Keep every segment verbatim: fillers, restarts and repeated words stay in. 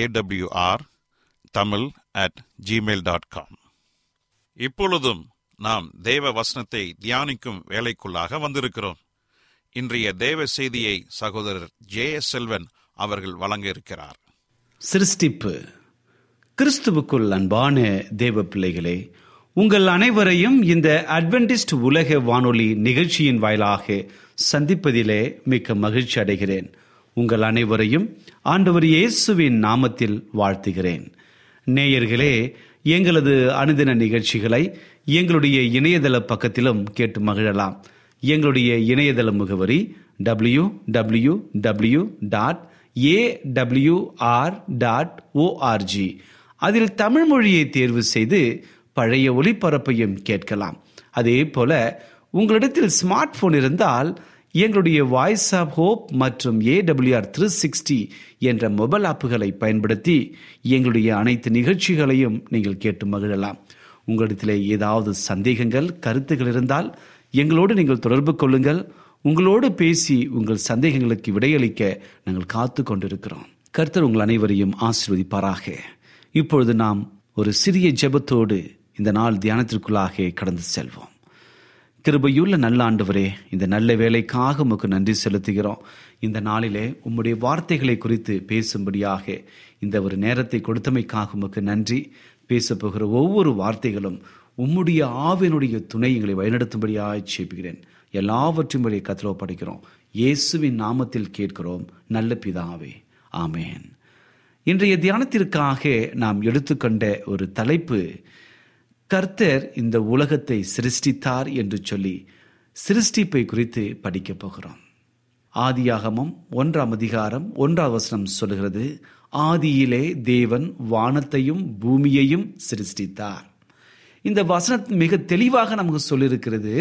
AWR Tamil at Gmail dot com. இப்பொழுதும் நாம் தேவ வசனத்தை தியானிக்கும் வேலைக்குள்ளாக வந்திருக்கிறோம். இன்றைய தேவ செய்தியை சகோதரர் ஜே. செல்வன் அவர்கள் வழங்க இருக்கிறார். சிருஷ்டிப்பு கிறிஸ்துவுக்குள் அன்பான தேவ பிள்ளைகளே, உங்கள் அனைவரையும் இந்த அட்வென்டிஸ்ட் உலக வானொலி நிகழ்ச்சியின் வாயிலாக சந்திப்பதிலே மிக்க மகிழ்ச்சி அடைகிறேன். உங்கள் அனைவரையும் ஆண்டவர் இயேசுவின் நாமத்தில் வாழ்த்துகிறேன். நேயர்களே, எங்களது அனுதின நிகழ்ச்சிகளை எங்களுடைய இணையதள பக்கத்திலும் கேட்டு மகிழலாம். எங்களுடைய இணையதள முகவரி W W W dot A W R dot O R G. அதில் தமிழ் மொழியை தேர்வு செய்து பழைய ஒளிபரப்பையும் கேட்கலாம். அதே போல உங்களிடத்தில் ஸ்மார்ட் போன் இருந்தால் எங்களுடைய வாய்ஸ் ஆஃப் ஹோப் மற்றும் ஏடபிள்யூஆர் த்ரீ சிக்ஸ்டி என்ற மொபைல் ஆப்புகளை பயன்படுத்தி எங்களுடைய அனைத்து நிகழ்ச்சிகளையும் நீங்கள் கேட்டு மகிழலாம். உங்களிடத்தில் ஏதாவது சந்தேகங்கள், கருத்துக்கள் இருந்தால் எங்களோடு நீங்கள் தொடர்பு கொள்ளுங்கள். உங்களோடு பேசி உங்கள் சந்தேகங்களுக்கு விடையளிக்க நாங்கள் காத்து கொண்டிருக்கிறோம். கர்த்தர் உங்கள் அனைவரையும் ஆசீர்வதிப்பாராக. இப்பொழுது நாம் ஒரு சிறிய ஜெபத்தோடு இந்த நாள் தியானத்திற்குள்ளாக கடந்து செல்வோம். கிருபையுள்ள நல்ல ஆண்டவரே, இந்த நல்ல வேலைக்காக உமக்கு நன்றி செலுத்துகிறோம். இந்த நாளிலே உம்முடைய வார்த்தைகளை குறித்து பேசும்படியாக இந்த ஒரு நேரத்தை கொடுத்தமைக்காக உமக்கு நன்றி. பேசப்போகிற ஒவ்வொரு வார்த்தைகளும் உம்முடைய ஆவினுடைய துணை எங்களை வழிநடத்தும்படியாக சேப்பிக்கிறேன். எல்லாவற்றையும் உடைய கர்த்தரோ படைக்கிறோம். இயேசுவின் நாமத்தில் கேட்கிறோம் நல்ல பிதாவே, ஆமேன். இன்றைய தியானத்திற்காக நாம் எடுத்துக்கொண்ட ஒரு தலைப்பு, கர்த்தர் இந்த உலகத்தை சிருஷ்டித்தார் என்று சொல்லி சிருஷ்டிப்பை குறித்து படிக்கப் போகிறோம். ஆதியாகமம் ஒன்றாம் அதிகாரம் ஒன்றாவது வசனம் சொல்கிறது, ஆதியிலே தேவன் வானத்தையும் பூமியையும் சிருஷ்டித்தார். இந்த வசனம் மிக தெளிவாக நமக்கு சொல்லியிருக்கிறது,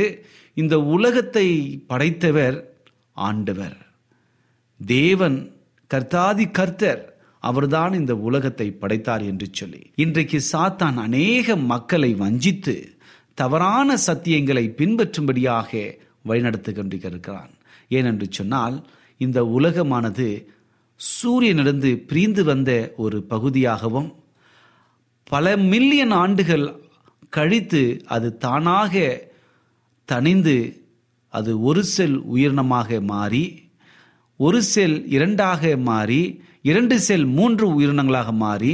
இந்த உலகத்தை படைத்தவர் ஆண்டவர் தேவன், கர்த்தாதி கர்த்தர் அவர்தான் இந்த உலகத்தை படைத்தார் என்று சொல்லி. இன்றைக்கு சாத்தான் அநேக மக்களை வஞ்சித்து தவறான சத்தியங்களை பின்பற்றும்படியாக வழிநடத்து கொண்டிருக்கிறான். ஏனென்று சொன்னால், இந்த உலகமானது சூரியனிலிருந்து பிரிந்து வந்த ஒரு பகுதியாகவும் பல மில்லியன் ஆண்டுகள் கழித்து அது தானாக தனிந்து அது ஒரு செல் உயிரினமாக மாறி, ஒரு செல் இரண்டாக மாறி, இரண்டு செல் மூன்று உயிரினங்களாக மாறி,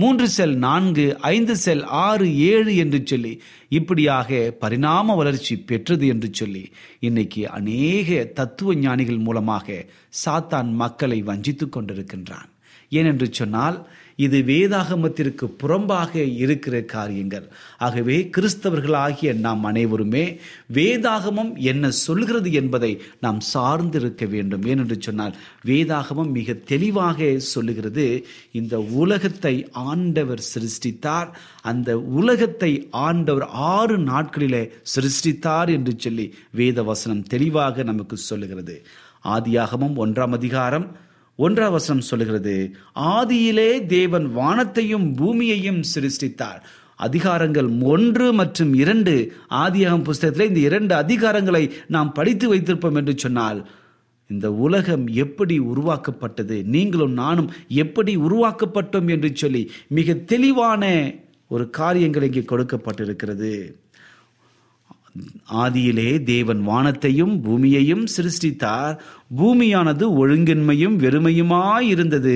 மூன்று செல் நான்கு, ஐந்து செல் ஆறு, ஏழு என்று சொல்லி இப்படியாக பரிணாம வளர்ச்சி பெற்றது என்று சொல்லி இன்னைக்கு அநேக தத்துவ ஞானிகள் மூலமாக சாத்தான் மக்களை வஞ்சித்து கொண்டிருக்கின்றான். ஏனென்று சொன்னால், இது வேதாகமத்திற்கு புறம்பாக இருக்கிற காரியங்கள். ஆகவே கிறிஸ்தவர்களாகிய நாம் அனைவருமே வேதாகமம் என்ன சொல்கிறது என்பதை நாம் சார்ந்திருக்க வேண்டும். ஏனென்று சொன்னால், வேதாகமம் மிக தெளிவாக சொல்லுகிறது, இந்த உலகத்தை ஆண்டவர் சிருஷ்டித்தார், அந்த உலகத்தை ஆண்டவர் ஆறு நாட்களிலே சிருஷ்டித்தார் என்று சொல்லி வேத வசனம் தெளிவாக நமக்கு சொல்லுகிறது. ஆதியாகமம் ஒன்றாம் அதிகாரம் ஒன்றாம் வசனம் சொல்லுகிறது, ஆதியிலே தேவன் வானத்தையும் பூமியையும் சிருஷ்டித்தார். அதிகாரங்கள் ஒன்று மற்றும் இரண்டு, ஆதியாகமம் புஸ்தகத்திலே இந்த இரண்டு அதிகாரங்களை நாம் படித்து வைத்திருப்போம் என்று சொன்னால், இந்த உலகம் எப்படி உருவாக்கப்பட்டது, நீங்களும் நானும் எப்படி உருவாக்கப்பட்டோம் என்று சொல்லி மிக தெளிவான ஒரு காரியங்கள் இங்கே கொடுக்கப்பட்டிருக்கிறது. ஆதியிலே தேவன் வானத்தையும் பூமியையும் சிருஷ்டித்தார். பூமியானது ஒழுங்கின்மையும் வெறுமையுமாயிருந்தது.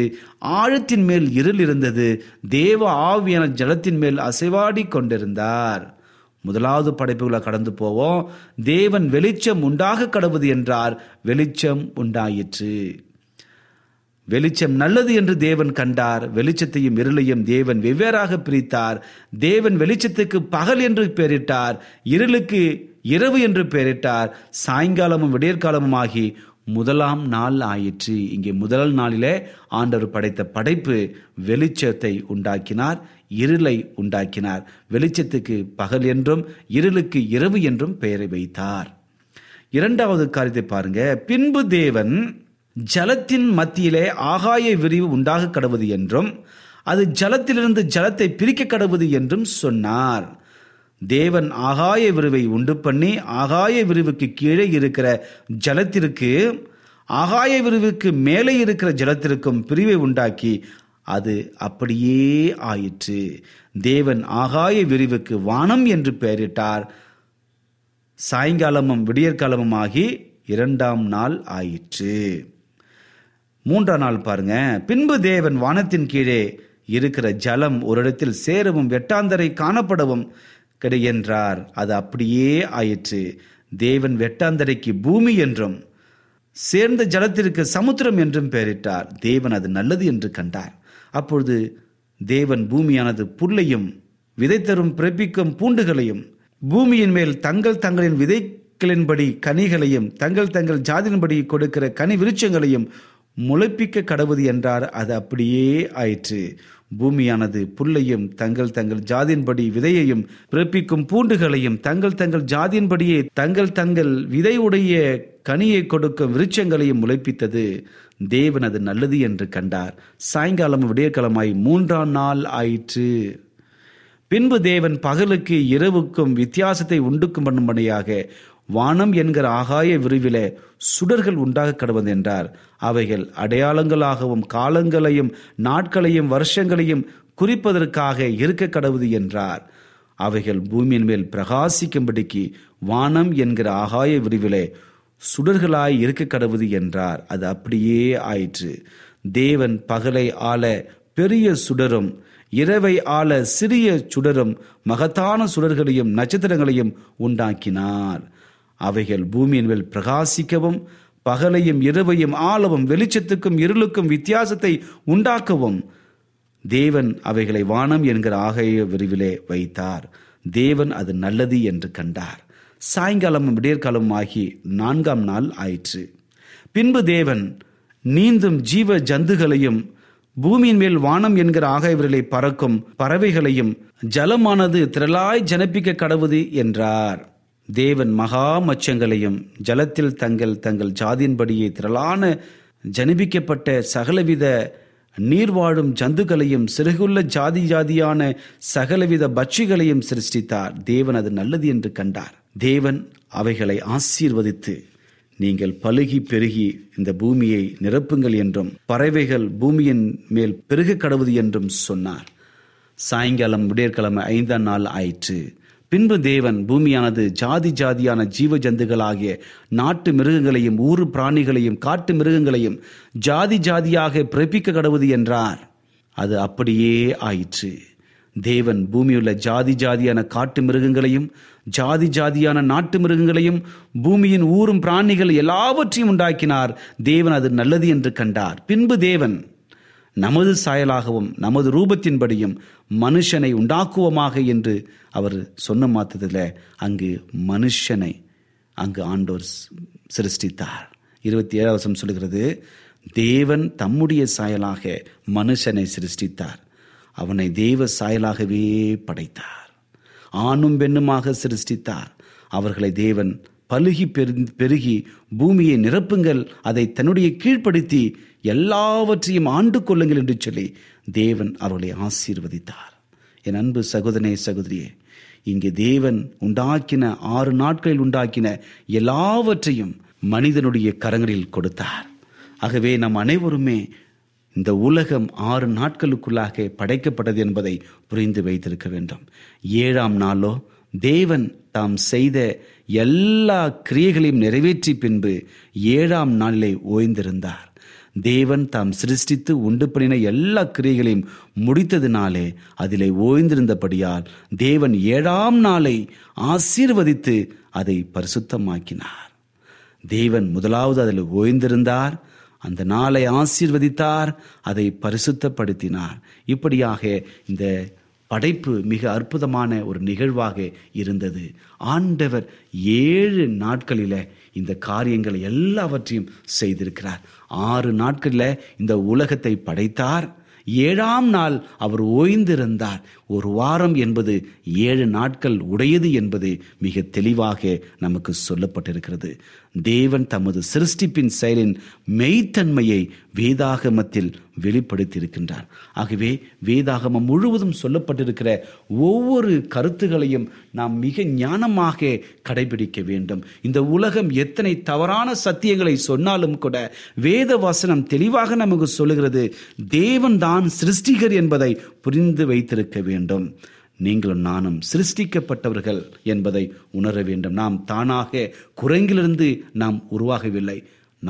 ஆழத்தின் மேல் இருள் இருந்தது. தேவ ஆவியான ஜலத்தின் மேல் அசைவாடி கொண்டிருந்தார். முதலாவது படைப்புகளை கடந்து போவோம். தேவன் வெளிச்சம் உண்டாக கடவுது என்றார். வெளிச்சம் உண்டாயிற்று. வெளிச்சம் நல்லது என்று தேவன் கண்டார். வெளிச்சத்தையும் இருளையும் தேவன் வெவ்வேறாக பிரித்தார். தேவன் வெளிச்சத்துக்கு பகல் என்று பெயரிட்டார், இருளுக்கு இரவு என்று பெயரிட்டார். சாயங்காலமும் விடியற்காலமும் ஆகி முதலாம் நாள் ஆயிற்று. இங்கே முதல் நாளிலே ஆண்டவர் படைத்த படைப்பு வெளிச்சத்தை உண்டாக்கினார், இருளை உண்டாக்கினார். வெளிச்சத்துக்கு பகல் என்றும் இருளுக்கு இரவு என்றும் பெயரை வைத்தார். இரண்டாவது காரியத்தை பாருங்க. பின்பு தேவன் ஜலத்தின் மத்தியிலே ஆகாய விரிவு உண்டாக கடவுது என்றும் அது ஜலத்திலிருந்து ஜலத்தை பிரிக்க கடவுது என்றும் சொன்னார். தேவன் ஆகாய விரிவை உண்டு பண்ணி ஆகாய விரிவுக்கு கீழே இருக்கிற ஜலத்திற்கு ஆகாய விரிவுக்கு மேலே இருக்கிற ஜலத்திற்கும் பிரிவை உண்டாக்கி அது அப்படியே ஆயிற்று. தேவன் ஆகாய விரிவுக்கு வானம் என்று பெயரிட்டார். சாயங்காலமும் விடியற்காலமும் ஆகி இரண்டாம் நாள் ஆயிற்று. மூன்றாம் நாள் பாருங்க. பின்பு தேவன் வானத்தின் கீழே இருக்கிற ஜலம் ஒரு இடத்தில் சேரவும் வெட்டாந்தரை காணப்படவும் கிடையென்றார். அது அப்படியே ஆயிற்று. தேவன் வெட்டாந்தரைக்கு பூமி என்றும் சேர்ந்த ஜலத்திற்கு சமுத்திரம் என்றும் பெயரிட்டார். தேவன் அது நல்லது என்று கண்டார். அப்பொழுது தேவன் பூமியானது புல்லையும் விதைத்தரும் பிறப்பிக்கும் பூண்டுகளையும் பூமியின் மேல் தங்கள் தங்களின் விதைகளின்படி கனிகளையும் தங்கள் தங்கள் ஜாதியின்படி கொடுக்கிற கனி விருட்சங்களையும் முளைப்பிக்க கடவுது என்றார். அது அப்படியே ஆயிற்று. பூமியானது புல்லையும் தங்கள் தங்கள் ஜாதியின்படி விதையையும் பிறப்பிக்கும் பூண்டுகளையும் தங்கள் தங்கள் ஜாதியின்படியே தங்கள் தங்கள் விதையுடைய கனியை கொடுக்கும் விருட்சங்களையும் முளைப்பித்தது. தேவன் அது நல்லது என்று கண்டார். சாயங்காலம் விடியற்காலமாய் மூன்றாம் நாள் ஆயிற்று. பின்பு தேவன் பகலுக்கு இரவுக்கும் வித்தியாசத்தை உண்டுக்கும் பண்ணும்படியாக வானம் என்கிற ஆகாய விரிவில சுடர்கள் உண்டாக கடவுது என்றார். அவைகள் அடையாளங்களாகவும் காலங்களையும் நாட்களையும் வருஷங்களையும் குறிப்பதற்காக இருக்க கடவுது என்றார். அவைகள் பூமியின் மேல் பிரகாசிக்கும்படிக்கு வானம் என்கிற ஆகாய விரிவில சுடர்களாய் இருக்க கடவுது என்றார். அது அப்படியே ஆயிற்று. தேவன் பகலை ஆள பெரிய சுடரும் இரவை ஆள சிறிய சுடரும் மகத்தான சுடர்களையும் நட்சத்திரங்களையும் உண்டாக்கினார். அவைகள் பூமியின் மேல் பிரகாசிக்கவும் பகலையும் இரவையும் ஆளவும் வெளிச்சத்துக்கும் இருளுக்கும் வித்தியாசத்தை உண்டாக்கவும் தேவன் அவைகளை வானம் என்கிற ஆகாய விரிவிலே வைத்தார். தேவன் அது நல்லது என்று கண்டார். சாயங்காலமும் விடியற்காலம் ஆகி நான்காம் நாள் ஆயிற்று. பின்பு தேவன் நீந்தும் ஜீவ ஜந்துகளையும் பூமியின் மேல் வானம் என்கிற ஆகாய விரிவிலே பறக்கும் பறவைகளையும் ஜலமானது திரளாய் ஜனப்பிக்க கடவுது என்றார். தேவன் மகா மச்சங்களையும் ஜலத்தில் தங்கள் தங்கள் ஜாதியின்படியே திரளான ஜனிபிக்கப்பட்ட சகலவித நீர்வாழும் ஜந்துக்களையும் சிறகுள்ள ஜாதி ஜாதியான சகலவித பட்சிகளையும் சிருஷ்டித்தார். தேவன் அது நல்லது என்று கண்டார். தேவன் அவைகளை ஆசீர்வதித்து, நீங்கள் பலுகி பெருகி இந்த பூமியை நிரப்புங்கள் என்றும் பறவைகள் பூமியின் மேல் பெருக கடவுது என்றும் சொன்னார். சாயங்காலம் விடியற்காலம் ஐந்தாம் நாள் ஆயிற்று. பின்பு தேவன் பூமியானது ஜாதி ஜாதியான ஜீவ ஜந்துகளாகிய நாட்டு மிருகங்களையும் ஊரு பிராணிகளையும் காட்டு மிருகங்களையும் ஜாதி ஜாதியாக பிறப்பிக்க கடவுது என்றார். அது அப்படியே ஆயிற்று. தேவன் பூமியுள்ள ஜாதி ஜாதியான காட்டு மிருகங்களையும் ஜாதி ஜாதியான நாட்டு மிருகங்களையும் பூமியின் ஊரும் பிராணிகள் எல்லாவற்றையும் உண்டாக்கினார். தேவன் அது நல்லது என்று கண்டார். பின்பு தேவன், நமது சாயலாகவும் நமது ரூபத்தின்படியும் மனுஷனை உண்டாக்குவோமாக என்று அவர் சொன்ன மாத்திரத்தில் அங்கு மனுஷனை அங்கு ஆண்டோர் சிருஷ்டித்தார். இருபத்தி ஏழாவது வசனம் சொல்கிறது, தேவன் தம்முடைய சாயலாக மனுஷனை சிருஷ்டித்தார், அவனை தேவ சாயலாகவே படைத்தார், ஆணும் பெண்ணுமாக சிருஷ்டித்தார். அவர்களை தேவன் பலுகி பெருகி பூமியை நிரப்புங்கள், அதை தன்னுடைய கீழ்ப்படுத்தி எல்லாவற்றையும் ஆண்டு கொள்ளுங்கள் என்று சொல்லி தேவன் அவர்களை ஆசீர்வதித்தார். என் அன்பு சகோதரனே சகோதரியே, இங்கே தேவன் உண்டாக்கின ஆறு நாட்களில் உண்டாக்கின எல்லாவற்றையும் மனிதனுடைய கரங்களில் கொடுத்தார். ஆகவே நம் அனைவருமே இந்த உலகம் ஆறு நாட்களுக்குள்ளாக படைக்கப்பட்டது என்பதை புரிந்து வைத்திருக்க வேண்டும். ஏழாம் நாளோ தேவன் தாம் செய்த எல்லா கிரியைகளையும் நிறைவேற்றி பின்பு ஏழாம் நாளிலே ஓய்ந்திருந்தார். தேவன் தாம் சிருஷ்டித்து உண்டு பண்ணின எல்லா கிரியைகளையும் முடித்ததினாலே அதிலே ஓய்ந்திருந்தபடியால் தேவன் ஏழாம் நாளை ஆசீர்வதித்து அதை பரிசுத்தமாக்கினார். தேவன் முதலாவது அதில் ஓய்ந்திருந்தார், அந்த நாளை ஆசீர்வதித்தார், அதை பரிசுத்தப்படுத்தினார். இப்படியாக இந்த படைப்பு மிக அற்புதமான ஒரு நிகழ்வாக இருந்தது. ஆண்டவர் ஏழு நாட்களில் இந்த காரியங்களை எல்லாவற்றையும் செய்திருக்கிறார். ஆறு நாட்களில் இந்த உலகத்தை படைத்தார், ஏழாம் நாள் அவர் ஓய்ந்திருந்தார். ஒரு வாரம் என்பது ஏழு நாட்கள் உடையது என்பது மிக தெளிவாக நமக்கு சொல்லப்பட்டிருக்கிறது. தேவன் தமது சிருஷ்டிப்பின் செயலின் மெய்த்தன்மையை வேதாகமத்தில் வெளிப்படுத்தியிருக்கின்றார். ஆகவே வேதாகமம் முழுவதும் சொல்லப்பட்டிருக்கிற ஒவ்வொரு கருத்துகளையும் நாம் மிக ஞானமாக கடைபிடிக்க வேண்டும். இந்த உலகம் எத்தனை தவறான சத்தியங்களை சொன்னாலும் கூட வேத வசனம் தெளிவாக நமக்கு சொல்லுகிறது, தேவன் தான் சிருஷ்டிகர் என்பதை புரிந்து வைத்திருக்க வேண்டும். நீங்களும் நானும் சிருஷ்டிக்கப்பட்டவர்கள் என்பதை உணர வேண்டும். நாம் தானாக குரங்கிலிருந்து நாம் உருவாகவில்லை.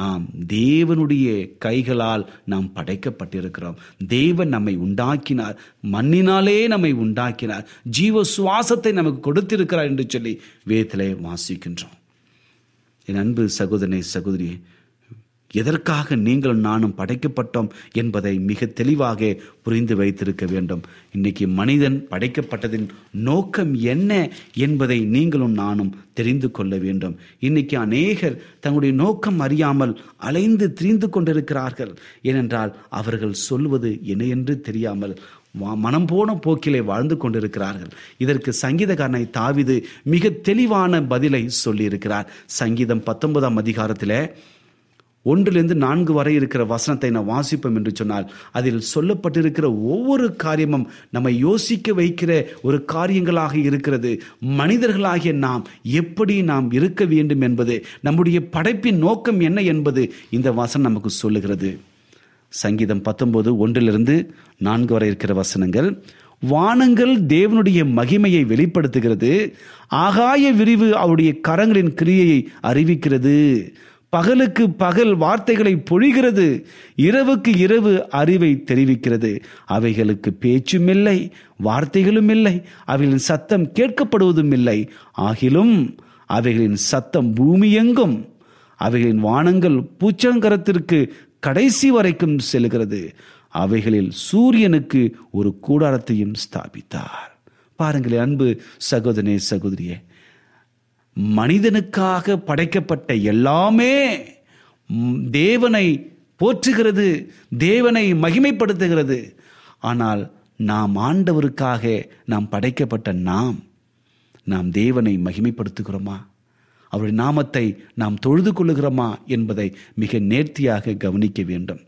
நாம் தேவனுடைய கைகளால் நாம் படைக்கப்பட்டிருக்கிறோம். தேவன் நம்மை உண்டாக்கினார், மண்ணினாலே நம்மை உண்டாக்கினார், ஜீவ சுவாசத்தை நமக்கு கொடுத்திருக்கிறார் என்று சொல்லி வேதத்திலே வாசிக்கின்றோம். என் அன்பு சகோதரனே சகோதரியே, எதற்காக நீங்களும் நானும் படைக்கப்பட்டோம் என்பதை மிக தெளிவாக புரிந்து வைத்திருக்க வேண்டும். இன்றைக்கி மனிதன் படைக்கப்பட்டதின் நோக்கம் என்ன என்பதை நீங்களும் நானும் தெரிந்து கொள்ள வேண்டும். இன்றைக்கி அநேகர் தங்களுடைய நோக்கம் அறியாமல் அலைந்து திரிந்து கொண்டிருக்கிறார்கள். ஏனென்றால் அவர்கள் சொல்வது என்ன என்று தெரியாமல் மனம் போன போக்கிலே வாழ்ந்து கொண்டிருக்கிறார்கள். இதற்கு சங்கீதக்காரனை தாவீது மிக தெளிவான பதிலை சொல்லியிருக்கிறார். சங்கீதம் பத்தொன்பதாம் அதிகாரத்தில் ஒன்றிலிருந்து நான்கு வரை இருக்கிற வசனத்தை நாம் வாசிப்போம் என்று சொன்னால், அதில் சொல்லப்பட்டிருக்கிற ஒவ்வொரு காரியமும் நம்மை யோசிக்க வைக்கிற ஒரு காரியங்களாக இருக்கிறது. மனிதர்களாகிய நாம் எப்படி நாம் இருக்க வேண்டும் என்பது, நம்முடைய படைப்பின் நோக்கம் என்ன என்பது இந்த வசனம் நமக்கு சொல்லுகிறது. சங்கீதம் பத்தொன்பது ஒன்றிலிருந்து நான்கு வரை இருக்கிற வசனங்கள்: வானங்கள் தேவனுடைய மகிமையை வெளிப்படுத்துகிறது, ஆகாய விரிவு அவருடைய கரங்களின் கிரியையை அறிவிக்கிறது, பகலுக்கு பகல் வார்த்தைகளை பொழிகிறது, இரவுக்கு இரவு அறிவை தெரிவிக்கிறது. அவைகளுக்கு பேச்சும் இல்லை, வார்த்தைகளும் இல்லை, அவைகளின் சத்தம் கேட்கப்படுவதும் இல்லை. ஆகிலும் அவைகளின் சத்தம் பூமி எங்கும், அவைகளின் வானங்கள் பூச்சங்கரத்திற்கு கடைசி வரைக்கும் செல்கிறது. அவைகளில் சூரியனுக்கு ஒரு கூடாரத்தையும் ஸ்தாபித்தார். பாருங்களேன் அன்பு சகோதரனே சகோதரியே, மனிதனுக்காக படைக்கப்பட்ட எல்லாமே தேவனை போற்றுகிறது, தேவனை மகிமைப்படுத்துகிறது. ஆனால் நாம் ஆண்டவருக்காக நாம் படைக்கப்பட்ட நாம் நாம் தேவனை மகிமைப்படுத்துகிறோமா, அவருடைய நாமத்தை நாம் தொழுது கொள்ளுகிறோமா என்பதை மிக நேர்த்தியாக கவனிக்க வேண்டும்.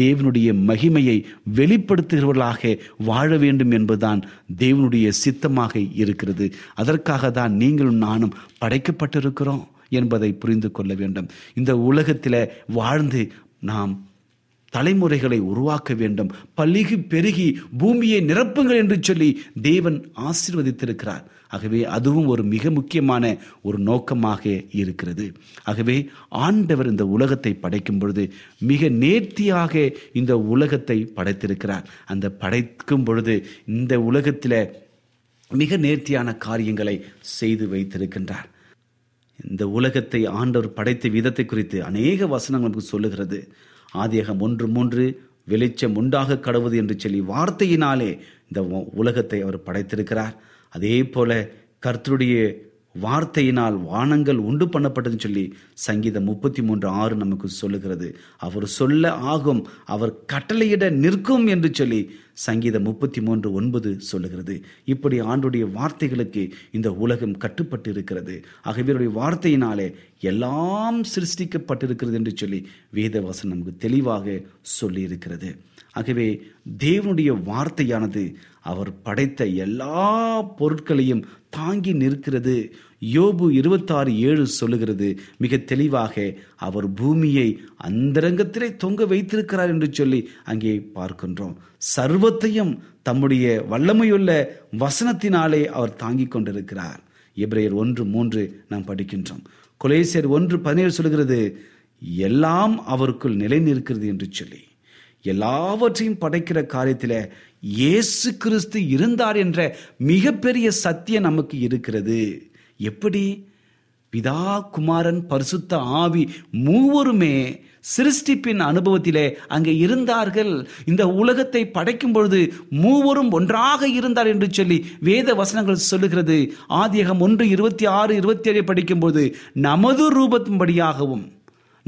தேவனுடைய மகிமையை வெளிப்படுத்துகிறவர்களாக வாழ வேண்டும் என்பதுதான் தேவனுடைய சித்தமாக இருக்கிறது. அதற்காக தான் நீங்களும் நானும் படைக்கப்பட்டிருக்கிறோம் என்பதை புரிந்து கொள்ள வேண்டும். இந்த உலகத்தில் வாழ்ந்து நாம் தலைமுறைகளை உருவாக்க வேண்டும். பல்கி பெருகி பூமியை நிரப்புங்கள் என்று சொல்லி தேவன் ஆசீர்வதித்திருக்கிறார். ஆகவே அதுவும் ஒரு மிக முக்கியமான ஒரு நோக்கமாக இருக்கிறது. ஆகவே ஆண்டவர் இந்த உலகத்தை படைக்கும் பொழுது மிக நேர்த்தியாக இந்த உலகத்தை படைத்திருக்கிறார். அந்த படைக்கும் பொழுது இந்த உலகத்தில் மிக நேர்த்தியான காரியங்களை செய்து வைத்திருக்கின்றார். இந்த உலகத்தை ஆண்டவர் படைத்த விதத்தை குறித்து அநேக வசனங்கள் நமக்கு சொல்லுகிறது. ஆதியாகமம் ஒன்று மூன்று வெளிச்சம் உண்டாக கடவுது என்று சொல்லி வார்த்தையினாலே இந்த உலகத்தை அவர் படைத்திருக்கிறார். அதே போல கர்த்தருடைய வார்த்தையினால் வானங்கள் உண்டு பண்ணப்பட்டதுன்னு சொல்லி சங்கீதம் முப்பத்தி மூன்று ஆறு நமக்கு சொல்லுகிறது. அவர் சொல்ல ஆகும், அவர் கட்டளையிட நிற்கும் என்று சொல்லி சங்கீதம் முப்பத்தி மூன்று ஒன்பது சொல்லுகிறது. இப்படி ஆண்டுடைய வார்த்தைகளுக்கு இந்த உலகம் கட்டுப்பட்டு இருக்கிறது. ஆகவே வார்த்தையினாலே எல்லாம் சிருஷ்டிக்கப்பட்டிருக்கிறது என்று சொல்லி வேதவாசன் நமக்கு தெளிவாக சொல்லி இருக்கிறது. ஆகவே தேவனுடைய வார்த்தையானது அவர் படைத்த எல்லா பொருட்களையும் தாங்கி நிற்கிறது. யோபு இருபத்தாறு ஏழு சொல்லுகிறது மிக தெளிவாக, அவர் பூமியை அந்தரங்கத்திலே தொங்க வைத்திருக்கிறார் என்று சொல்லி அங்கே பார்க்கின்றோம். சர்வத்தையும் தம்முடைய வல்லமையுள்ள வசனத்தினாலே அவர் தாங்கி கொண்டிருக்கிறார். எபிரேயர் ஒன்று மூன்று நாம் படிக்கின்றோம். கொலேசியர் ஒன்று பதினேழு சொல்லுகிறது, எல்லாம் அவருக்குள் நிலை நிற்கிறது என்று சொல்லி. எல்லாவற்றையும் படைக்கிற காரியத்தில் இயேசு கிறிஸ்து இருந்தார் என்ற மிகப்பெரிய சத்தியம் நமக்கு இருக்கிறது. எப்படி பிதா, குமாரன், பரிசுத்த ஆவி மூவருமே சிருஷ்டிப்பின் அனுபவத்திலே அங்கே இருந்தார்கள். இந்த உலகத்தை படைக்கும் பொழுது மூவரும் ஒன்றாக இருந்தார் என்று சொல்லி வேத வசனங்கள் சொல்லுகிறது. ஆதியாகமம் ஒன்று இருபத்தி ஆறு இருபத்தி ஏழு படிக்கும்போது நமது ரூபத்தின்படியாகவும்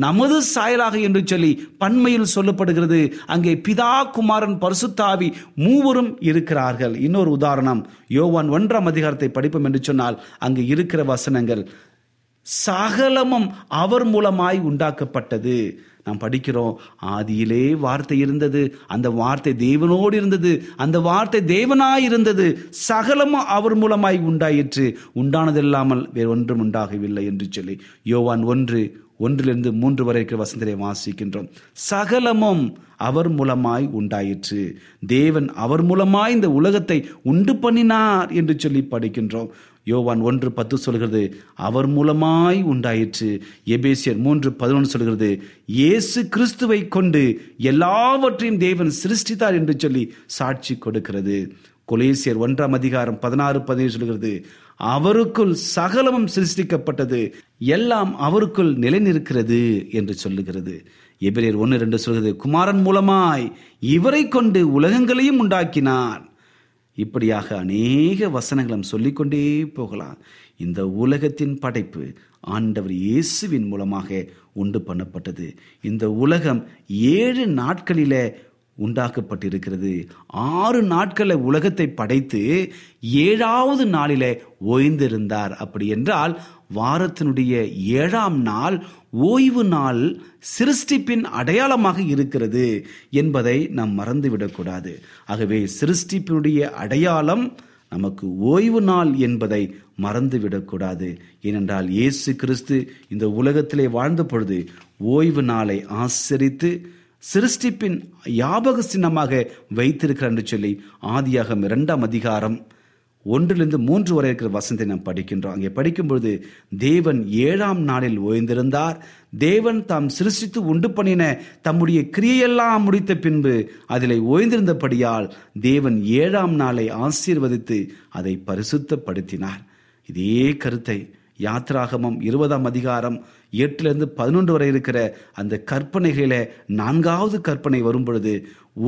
நமது சாயலாக என்று சொல்லி பன்மையில் சொல்லப்படுகிறது. அங்கே பிதா, குமாரன், பரிசுத்தாவி மூவரும் இருக்கிறார்கள். இன்னொரு உதாரணம், யோவான் ஒன்றாம் அதிகாரத்தை படிப்போம் என்று சொன்னால் அங்கு இருக்கிற வசனங்கள் சகலமும் அவர் மூலமாய் உண்டாக்கப்பட்டது. நாம் படிக்கிறோம், ஆதியிலே வார்த்தை இருந்தது, அந்த வார்த்தை தேவனோடு இருந்தது, அந்த வார்த்தை தேவனாய் இருந்தது, சகலமும் அவர் மூலமாய் உண்டாயிற்று, உண்டானதில்லாமல் வேறு ஒன்றும் உண்டாகவில்லை என்று சொல்லி யோவான் ஒன்று ஒன்றிலிருந்து மூன்று வரை இருக்கிற வசனத்தை வாசிக்கின்றோம். சகலமும் அவர் மூலமாய் உண்டாயிற்று, தேவன் அவர் மூலமாய் இந்த உலகத்தை உண்டு பண்ணினார் என்று சொல்லி படிக்கின்றோம். யோவான் ஒன்று பத்து சொல்கிறது அவர் மூலமாய் உண்டாயிற்று. எபேசியர் மூன்று பதினொன்று சொல்கிறது இயேசு கிறிஸ்துவை கொண்டு எல்லாவற்றையும் தேவன் சிருஷ்டித்தார் என்று சொல்லி சாட்சி கொடுக்கிறது. கொலேசியர் ஒன்றாம் அதிகாரம் பதினாறு பதினேழு சொல்கிறது அவருக்குள் சகலமும் சிருஷ்டிக்கப்பட்டது, எல்லாம் அவருக்குள் நிலைநிற்கிறது என்று சொல்லுகிறது. எபிரேயர் ஒன்று ரெண்டு சொல்கிறது குமாரன் மூலமாய் இவரை கொண்டு உலகங்களையும் உண்டாக்கினார். இப்படியாக அநேக வசனங்களும் சொல்லிக்கொண்டே போகலாம். இந்த உலகத்தின் படைப்பு ஆண்டவர் இயேசுவின் மூலமாக உண்டு பண்ணப்பட்டது. இந்த உலகம் ஏழு நாட்களில உண்டாக்கப்பட்டிருக்கிறது. ஆறு நாட்களை உலகத்தை படைத்து ஏழாவது நாளில ஓய்ந்திருந்தார். அப்படி என்றால் வாரத்தினுடைய ஏழாம் நாள் ஓய்வு நாள் சிருஷ்டிப்பின் அடையாளமாக இருக்கிறது என்பதை நாம் மறந்துவிடக்கூடாது. ஆகவே சிருஷ்டிப்பினுடைய அடையாளம் நமக்கு ஓய்வு நாள் என்பதை மறந்துவிடக்கூடாது. ஏனென்றால் இயேசு கிறிஸ்து இந்த உலகத்திலே வாழ்ந்த பொழுது ஓய்வு நாளை ஆசரித்து சிருஷ்டிப்பின் யாபக சின்னமாக வைத்திருக்கிறார் என்று சொல்லி ஆதியாகமம் இரண்டாம் அதிகாரம் ஒன்றிலிருந்து மூன்று வரை இருக்கிற வசனத்தை நாம் படிக்கின்றோம். அங்கே படிக்கும்பொழுது தேவன் ஏழாம் நாளில் ஓய்ந்திருந்தார். தேவன் தாம் சிருஷ்டித்து உண்டு பண்ணின தம்முடைய கிரியையெல்லாம் முடித்த பின்பு அதில் ஓய்ந்திருந்தபடியால் தேவன் ஏழாம் நாளை ஆசீர்வதித்து அதை பரிசுத்தப்படுத்தினார். இதே கருத்தை யாத்ராகமம் இருபதாம் அதிகாரம் எட்டுலேருந்து பதினொன்று வரை இருக்கிற அந்த கற்பனைகளில் நான்காவது கற்பனை வரும் பொழுது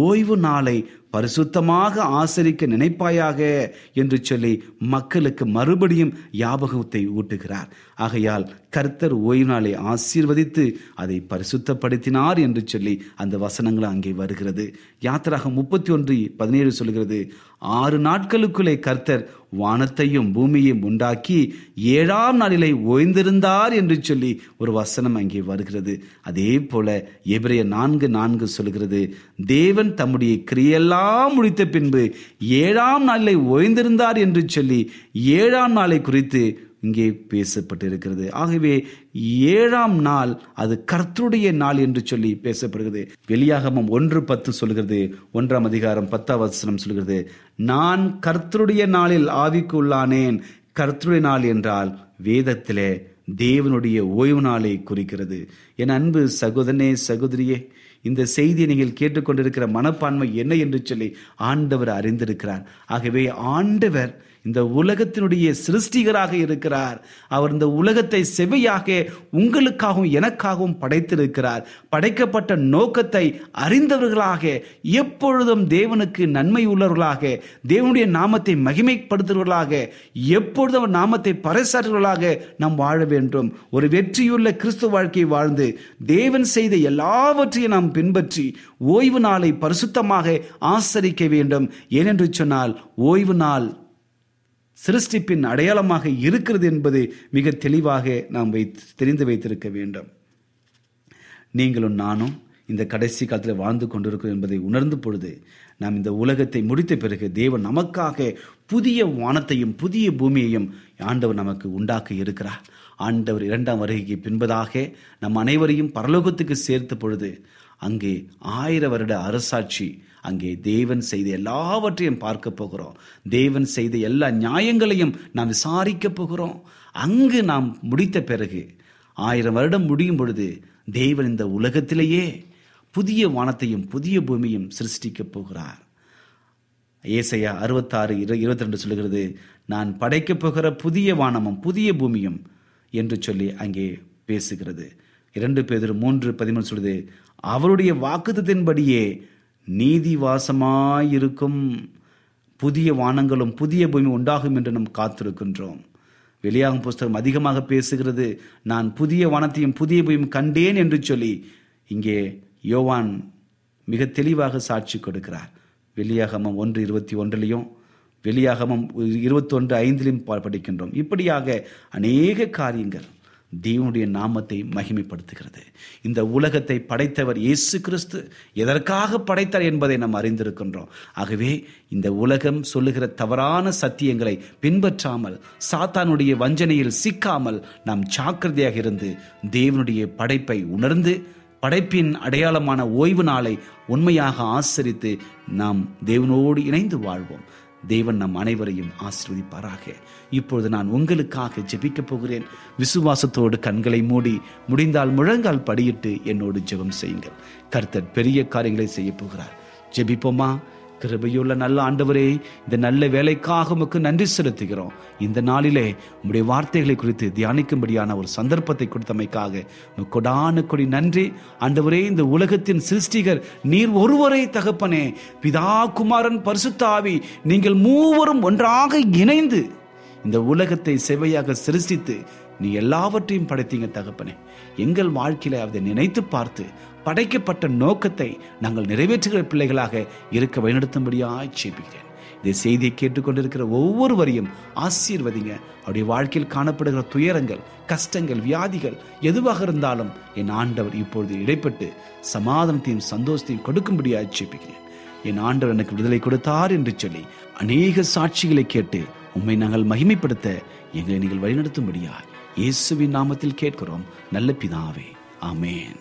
ஓய்வு நாளை பரிசுத்தமாக ஆசரிக்க நினைப்பாயாக என்று சொல்லி மக்களுக்கு மறுபடியும் ஞாபகத்தை ஊட்டுகிறார். ஆகையால் கர்த்தர் ஓய்வு நாளை ஆசீர்வதித்து அதை பரிசுத்தப்படுத்தினார் என்று சொல்லி அந்த வசனங்கள் அங்கே வருகிறது. யாத்திராகமம் முப்பத்தி ஒன்று பதினேழு சொல்கிறது ஆறு நாட்களுக்குள்ளே கர்த்தர் வானத்தையும் பூமியையும் உண்டாக்கி ஏழாம் நாளிலே ஓய்ந்திருந்தார் என்று சொல்லி ஒரு வசனம் அங்கே வருகிறது. அதே போல எபிரேயர் நான்கு நான்கு சொல்கிறது தேவன் தம்முடைய கிரியெல்லாம் முடித்த பின்பு ஏழாம் நாளிலே ஓய்ந்திருந்தார் என்று சொல்லி ஏழாம் நாளை குறித்து இங்கே பேசப்பட்டிருக்கிறது. ஆகவே ஏழாம் நாள் அது கர்த்தருடைய நாள் என்று சொல்லி பேசப்படுகிறது. வெளியாகமம் ஒன்று பத்து சொல்கிறது ஒன்றாம் அதிகாரம் பத்தாவது வசனம் சொல்கிறது நான் கர்த்தருடைய நாளில் ஆவிக்கு உள்ளானேன். கர்த்தருடைய நாள் என்றால் வேதத்திலே தேவனுடைய ஓய்வு நாளை குறிக்கிறது. என் அன்பு சகோதரனே சகோதரியே, இந்த செய்தியை நீங்கள் கேட்டுக்கொண்டிருக்கிற மனப்பான்மை என்ன என்று சொல்லி ஆண்டவர் அறிந்திருக்கிறார். ஆகவே ஆண்டவர் இந்த உலகத்தினுடைய சிருஷ்டிகராக இருக்கிறார். அவர் இந்த உலகத்தை செவையாக உங்களுக்காகவும் எனக்காகவும் படைத்திருக்கிறார். படைக்கப்பட்ட நோக்கத்தை அறிந்தவர்களாக எப்பொழுதும் தேவனுக்கு நன்மை உள்ளவர்களாக தேவனுடைய நாமத்தை மகிமைப்படுத்துவர்களாக எப்பொழுதும் அவர் நாமத்தை பறைசாற்றுவர்களாக நாம் வாழ வேண்டும். ஒரு வெற்றியுள்ள கிறிஸ்துவ வாழ்க்கையை வாழ்ந்து தேவன் செய்த எல்லாவற்றையும் நாம் பின்பற்றி ஓய்வு நாளை பரிசுத்தமாக ஆசரிக்க வேண்டும். ஏனென்று சொன்னால் ஓய்வு நாள் சிருஷ்டிப்பின் அடையாளமாக இருக்கிறது என்பது மிக தெளிவாக நாம் வைத்து தெரிந்து வைத்திருக்க வேண்டும். நீங்களும் நானும் இந்த கடைசி காலத்தில் வாழ்ந்து கொண்டிருக்கிறோம் என்பதை உணர்ந்து பொழுது நாம் இந்த உலகத்தை முடித்த பிறகு தேவன் நமக்காக புதிய வானத்தையும் புதிய பூமியையும் ஆண்டவர் நமக்கு உண்டாக்கி இருக்கிறார். ஆண்டவர் இரண்டாம் வருகைக்கு பின்பதாக நம் அனைவரையும் பரலோகத்துக்கு சேர்த்த பொழுது அங்கே ஆயிர வருட அரசாட்சி, அங்கே தேவன் செய்த எல்லாவற்றையும் பார்க்க போகிறோம். தேவன் செய்த எல்லா நியாயங்களையும் நாம் விசாரிக்க போகிறோம். அங்கு நாம் முடித்த பிறகு ஆயிரம் வருடம் முடியும் பொழுது தேவன் இந்த உலகத்திலேயே புதிய வானத்தையும் புதிய பூமியையும் சிருஷ்டிக்கப் போகிறார். ஏசாயா அறுபத்தாறு இரு இருபத்தி ரெண்டு சொல்கிறது நான் படைக்கப் போகிற புதிய வானமும் புதிய பூமியும் என்று சொல்லி அங்கே பேசுகிறது. இரண்டு பேதர் மூன்று பதிமூன்று சொல்லுது, அவருடைய வாக்குத்தத்தின்படியே நீதிவாசமாயிருக்கும் புதிய வானங்களும் புதிய பூமி உண்டாகும் என்று நாம் காத்திருக்கின்றோம். வெளியாகும் புஸ்தகம் அதிகமாக பேசுகிறது, நான் புதிய வானத்தையும் புதிய பூமியும் கண்டேன் என்று சொல்லி இங்கே யோவான் மிக தெளிவாக சாட்சி கொடுக்கிறார். வெளியாகமம் ஒன்று இருபத்தி ஒன்றிலையும் வெளியாகமம் இருபத்தொன்று ஐந்திலையும் படிக்கின்றோம். இப்படியாக அநேக காரியங்கள் தேவனுடைய நாமத்தை மகிமைப்படுத்துகிறது. இந்த உலகத்தை படைத்தவர் இயேசு கிறிஸ்து எதற்காக படைத்தார் என்பதை நாம் அறிந்திருக்கின்றோம். ஆகவே இந்த உலகம் சொல்லுகிற தவறான சத்தியங்களை பின்பற்றாமல் சாத்தானுடைய வஞ்சனையில் சிக்காமல் நாம் ஜாக்கிரதையாக இருந்து தேவனுடைய படைப்பை உணர்ந்து படைப்பின் அடையாளமான ஓய்வு நாளை உண்மையாக ஆசரித்து நாம் தேவனோடு இணைந்து வாழ்வோம். தேவன் நம் அனைவரையும் ஆசீர்வதிப்பாராக. இப்பொழுது நான் உங்களுக்காக ஜெபிக்கப் போகிறேன். விசுவாசத்தோடு கண்களை மூடி முடிந்தால் முழங்கால் படியிட்டு என்னோடு ஜெபம் செய்யுங்கள். கர்த்தர் பெரிய காரியங்களை செய்ய போகிறார். ஜெபிப்போமா? கிருபையுள்ள நல்ல ஆண்டவரே, இந்த நல்ல வேலைக்காக உமக்கு நன்றி செலுத்துகிறோம். இந்த நாளிலே உம்முடைய வார்த்தைகளை குறித்து தியானிக்கும்படியான ஒரு சந்தர்ப்பத்தை கொடுத்தமைக்காக கொடான கொடி நன்றி ஆண்டவரே. இந்த உலகத்தின் சிருஷ்டிகர் நீர் ஒருவரே தகப்பனே, பிதா குமாரன் பரிசுத்த ஆவி நீங்கள் மூவரும் ஒன்றாக இணைந்து இந்த உலகத்தை செவையாக சிருஷ்டித்து நீ எல்லாவற்றையும் படைத்தீங்க தகப்பனே. எங்கள் வாழ்க்கையில அதை நினைத்து பார்த்து படைக்கப்பட்ட நோக்கத்தை நாங்கள் நிறைவேற்றுகிற பிள்ளைகளாக இருக்க வழிநடத்தும்படியாக ஜெபிக்கிறேன். இந்த செய்தியை கேட்டுக்கொண்டிருக்கிற ஒவ்வொருவரையும் ஆசீர்வதிங்க. அவருடைய வாழ்க்கையில் காணப்படுகிற துயரங்கள், கஷ்டங்கள், வியாதிகள் எதுவாக இருந்தாலும் என் ஆண்டவர் இப்பொழுது இடைப்பட்டு சமாதானத்தையும் சந்தோஷத்தையும் கொடுக்கும்படியாக ஜெபிக்கிறேன். என் ஆண்டவர் எனக்கு விடுதலை கொடுத்தார் என்று சொல்லி அநேக சாட்சிகளை கேட்டு உம்மை நாங்கள் மகிமைப்படுத்த எங்களை நீங்கள் வழிநடத்தும்படியாக இயேசுவின் நாமத்தில் கேட்கிறோம் நல்ல பிதாவே, ஆமேன்.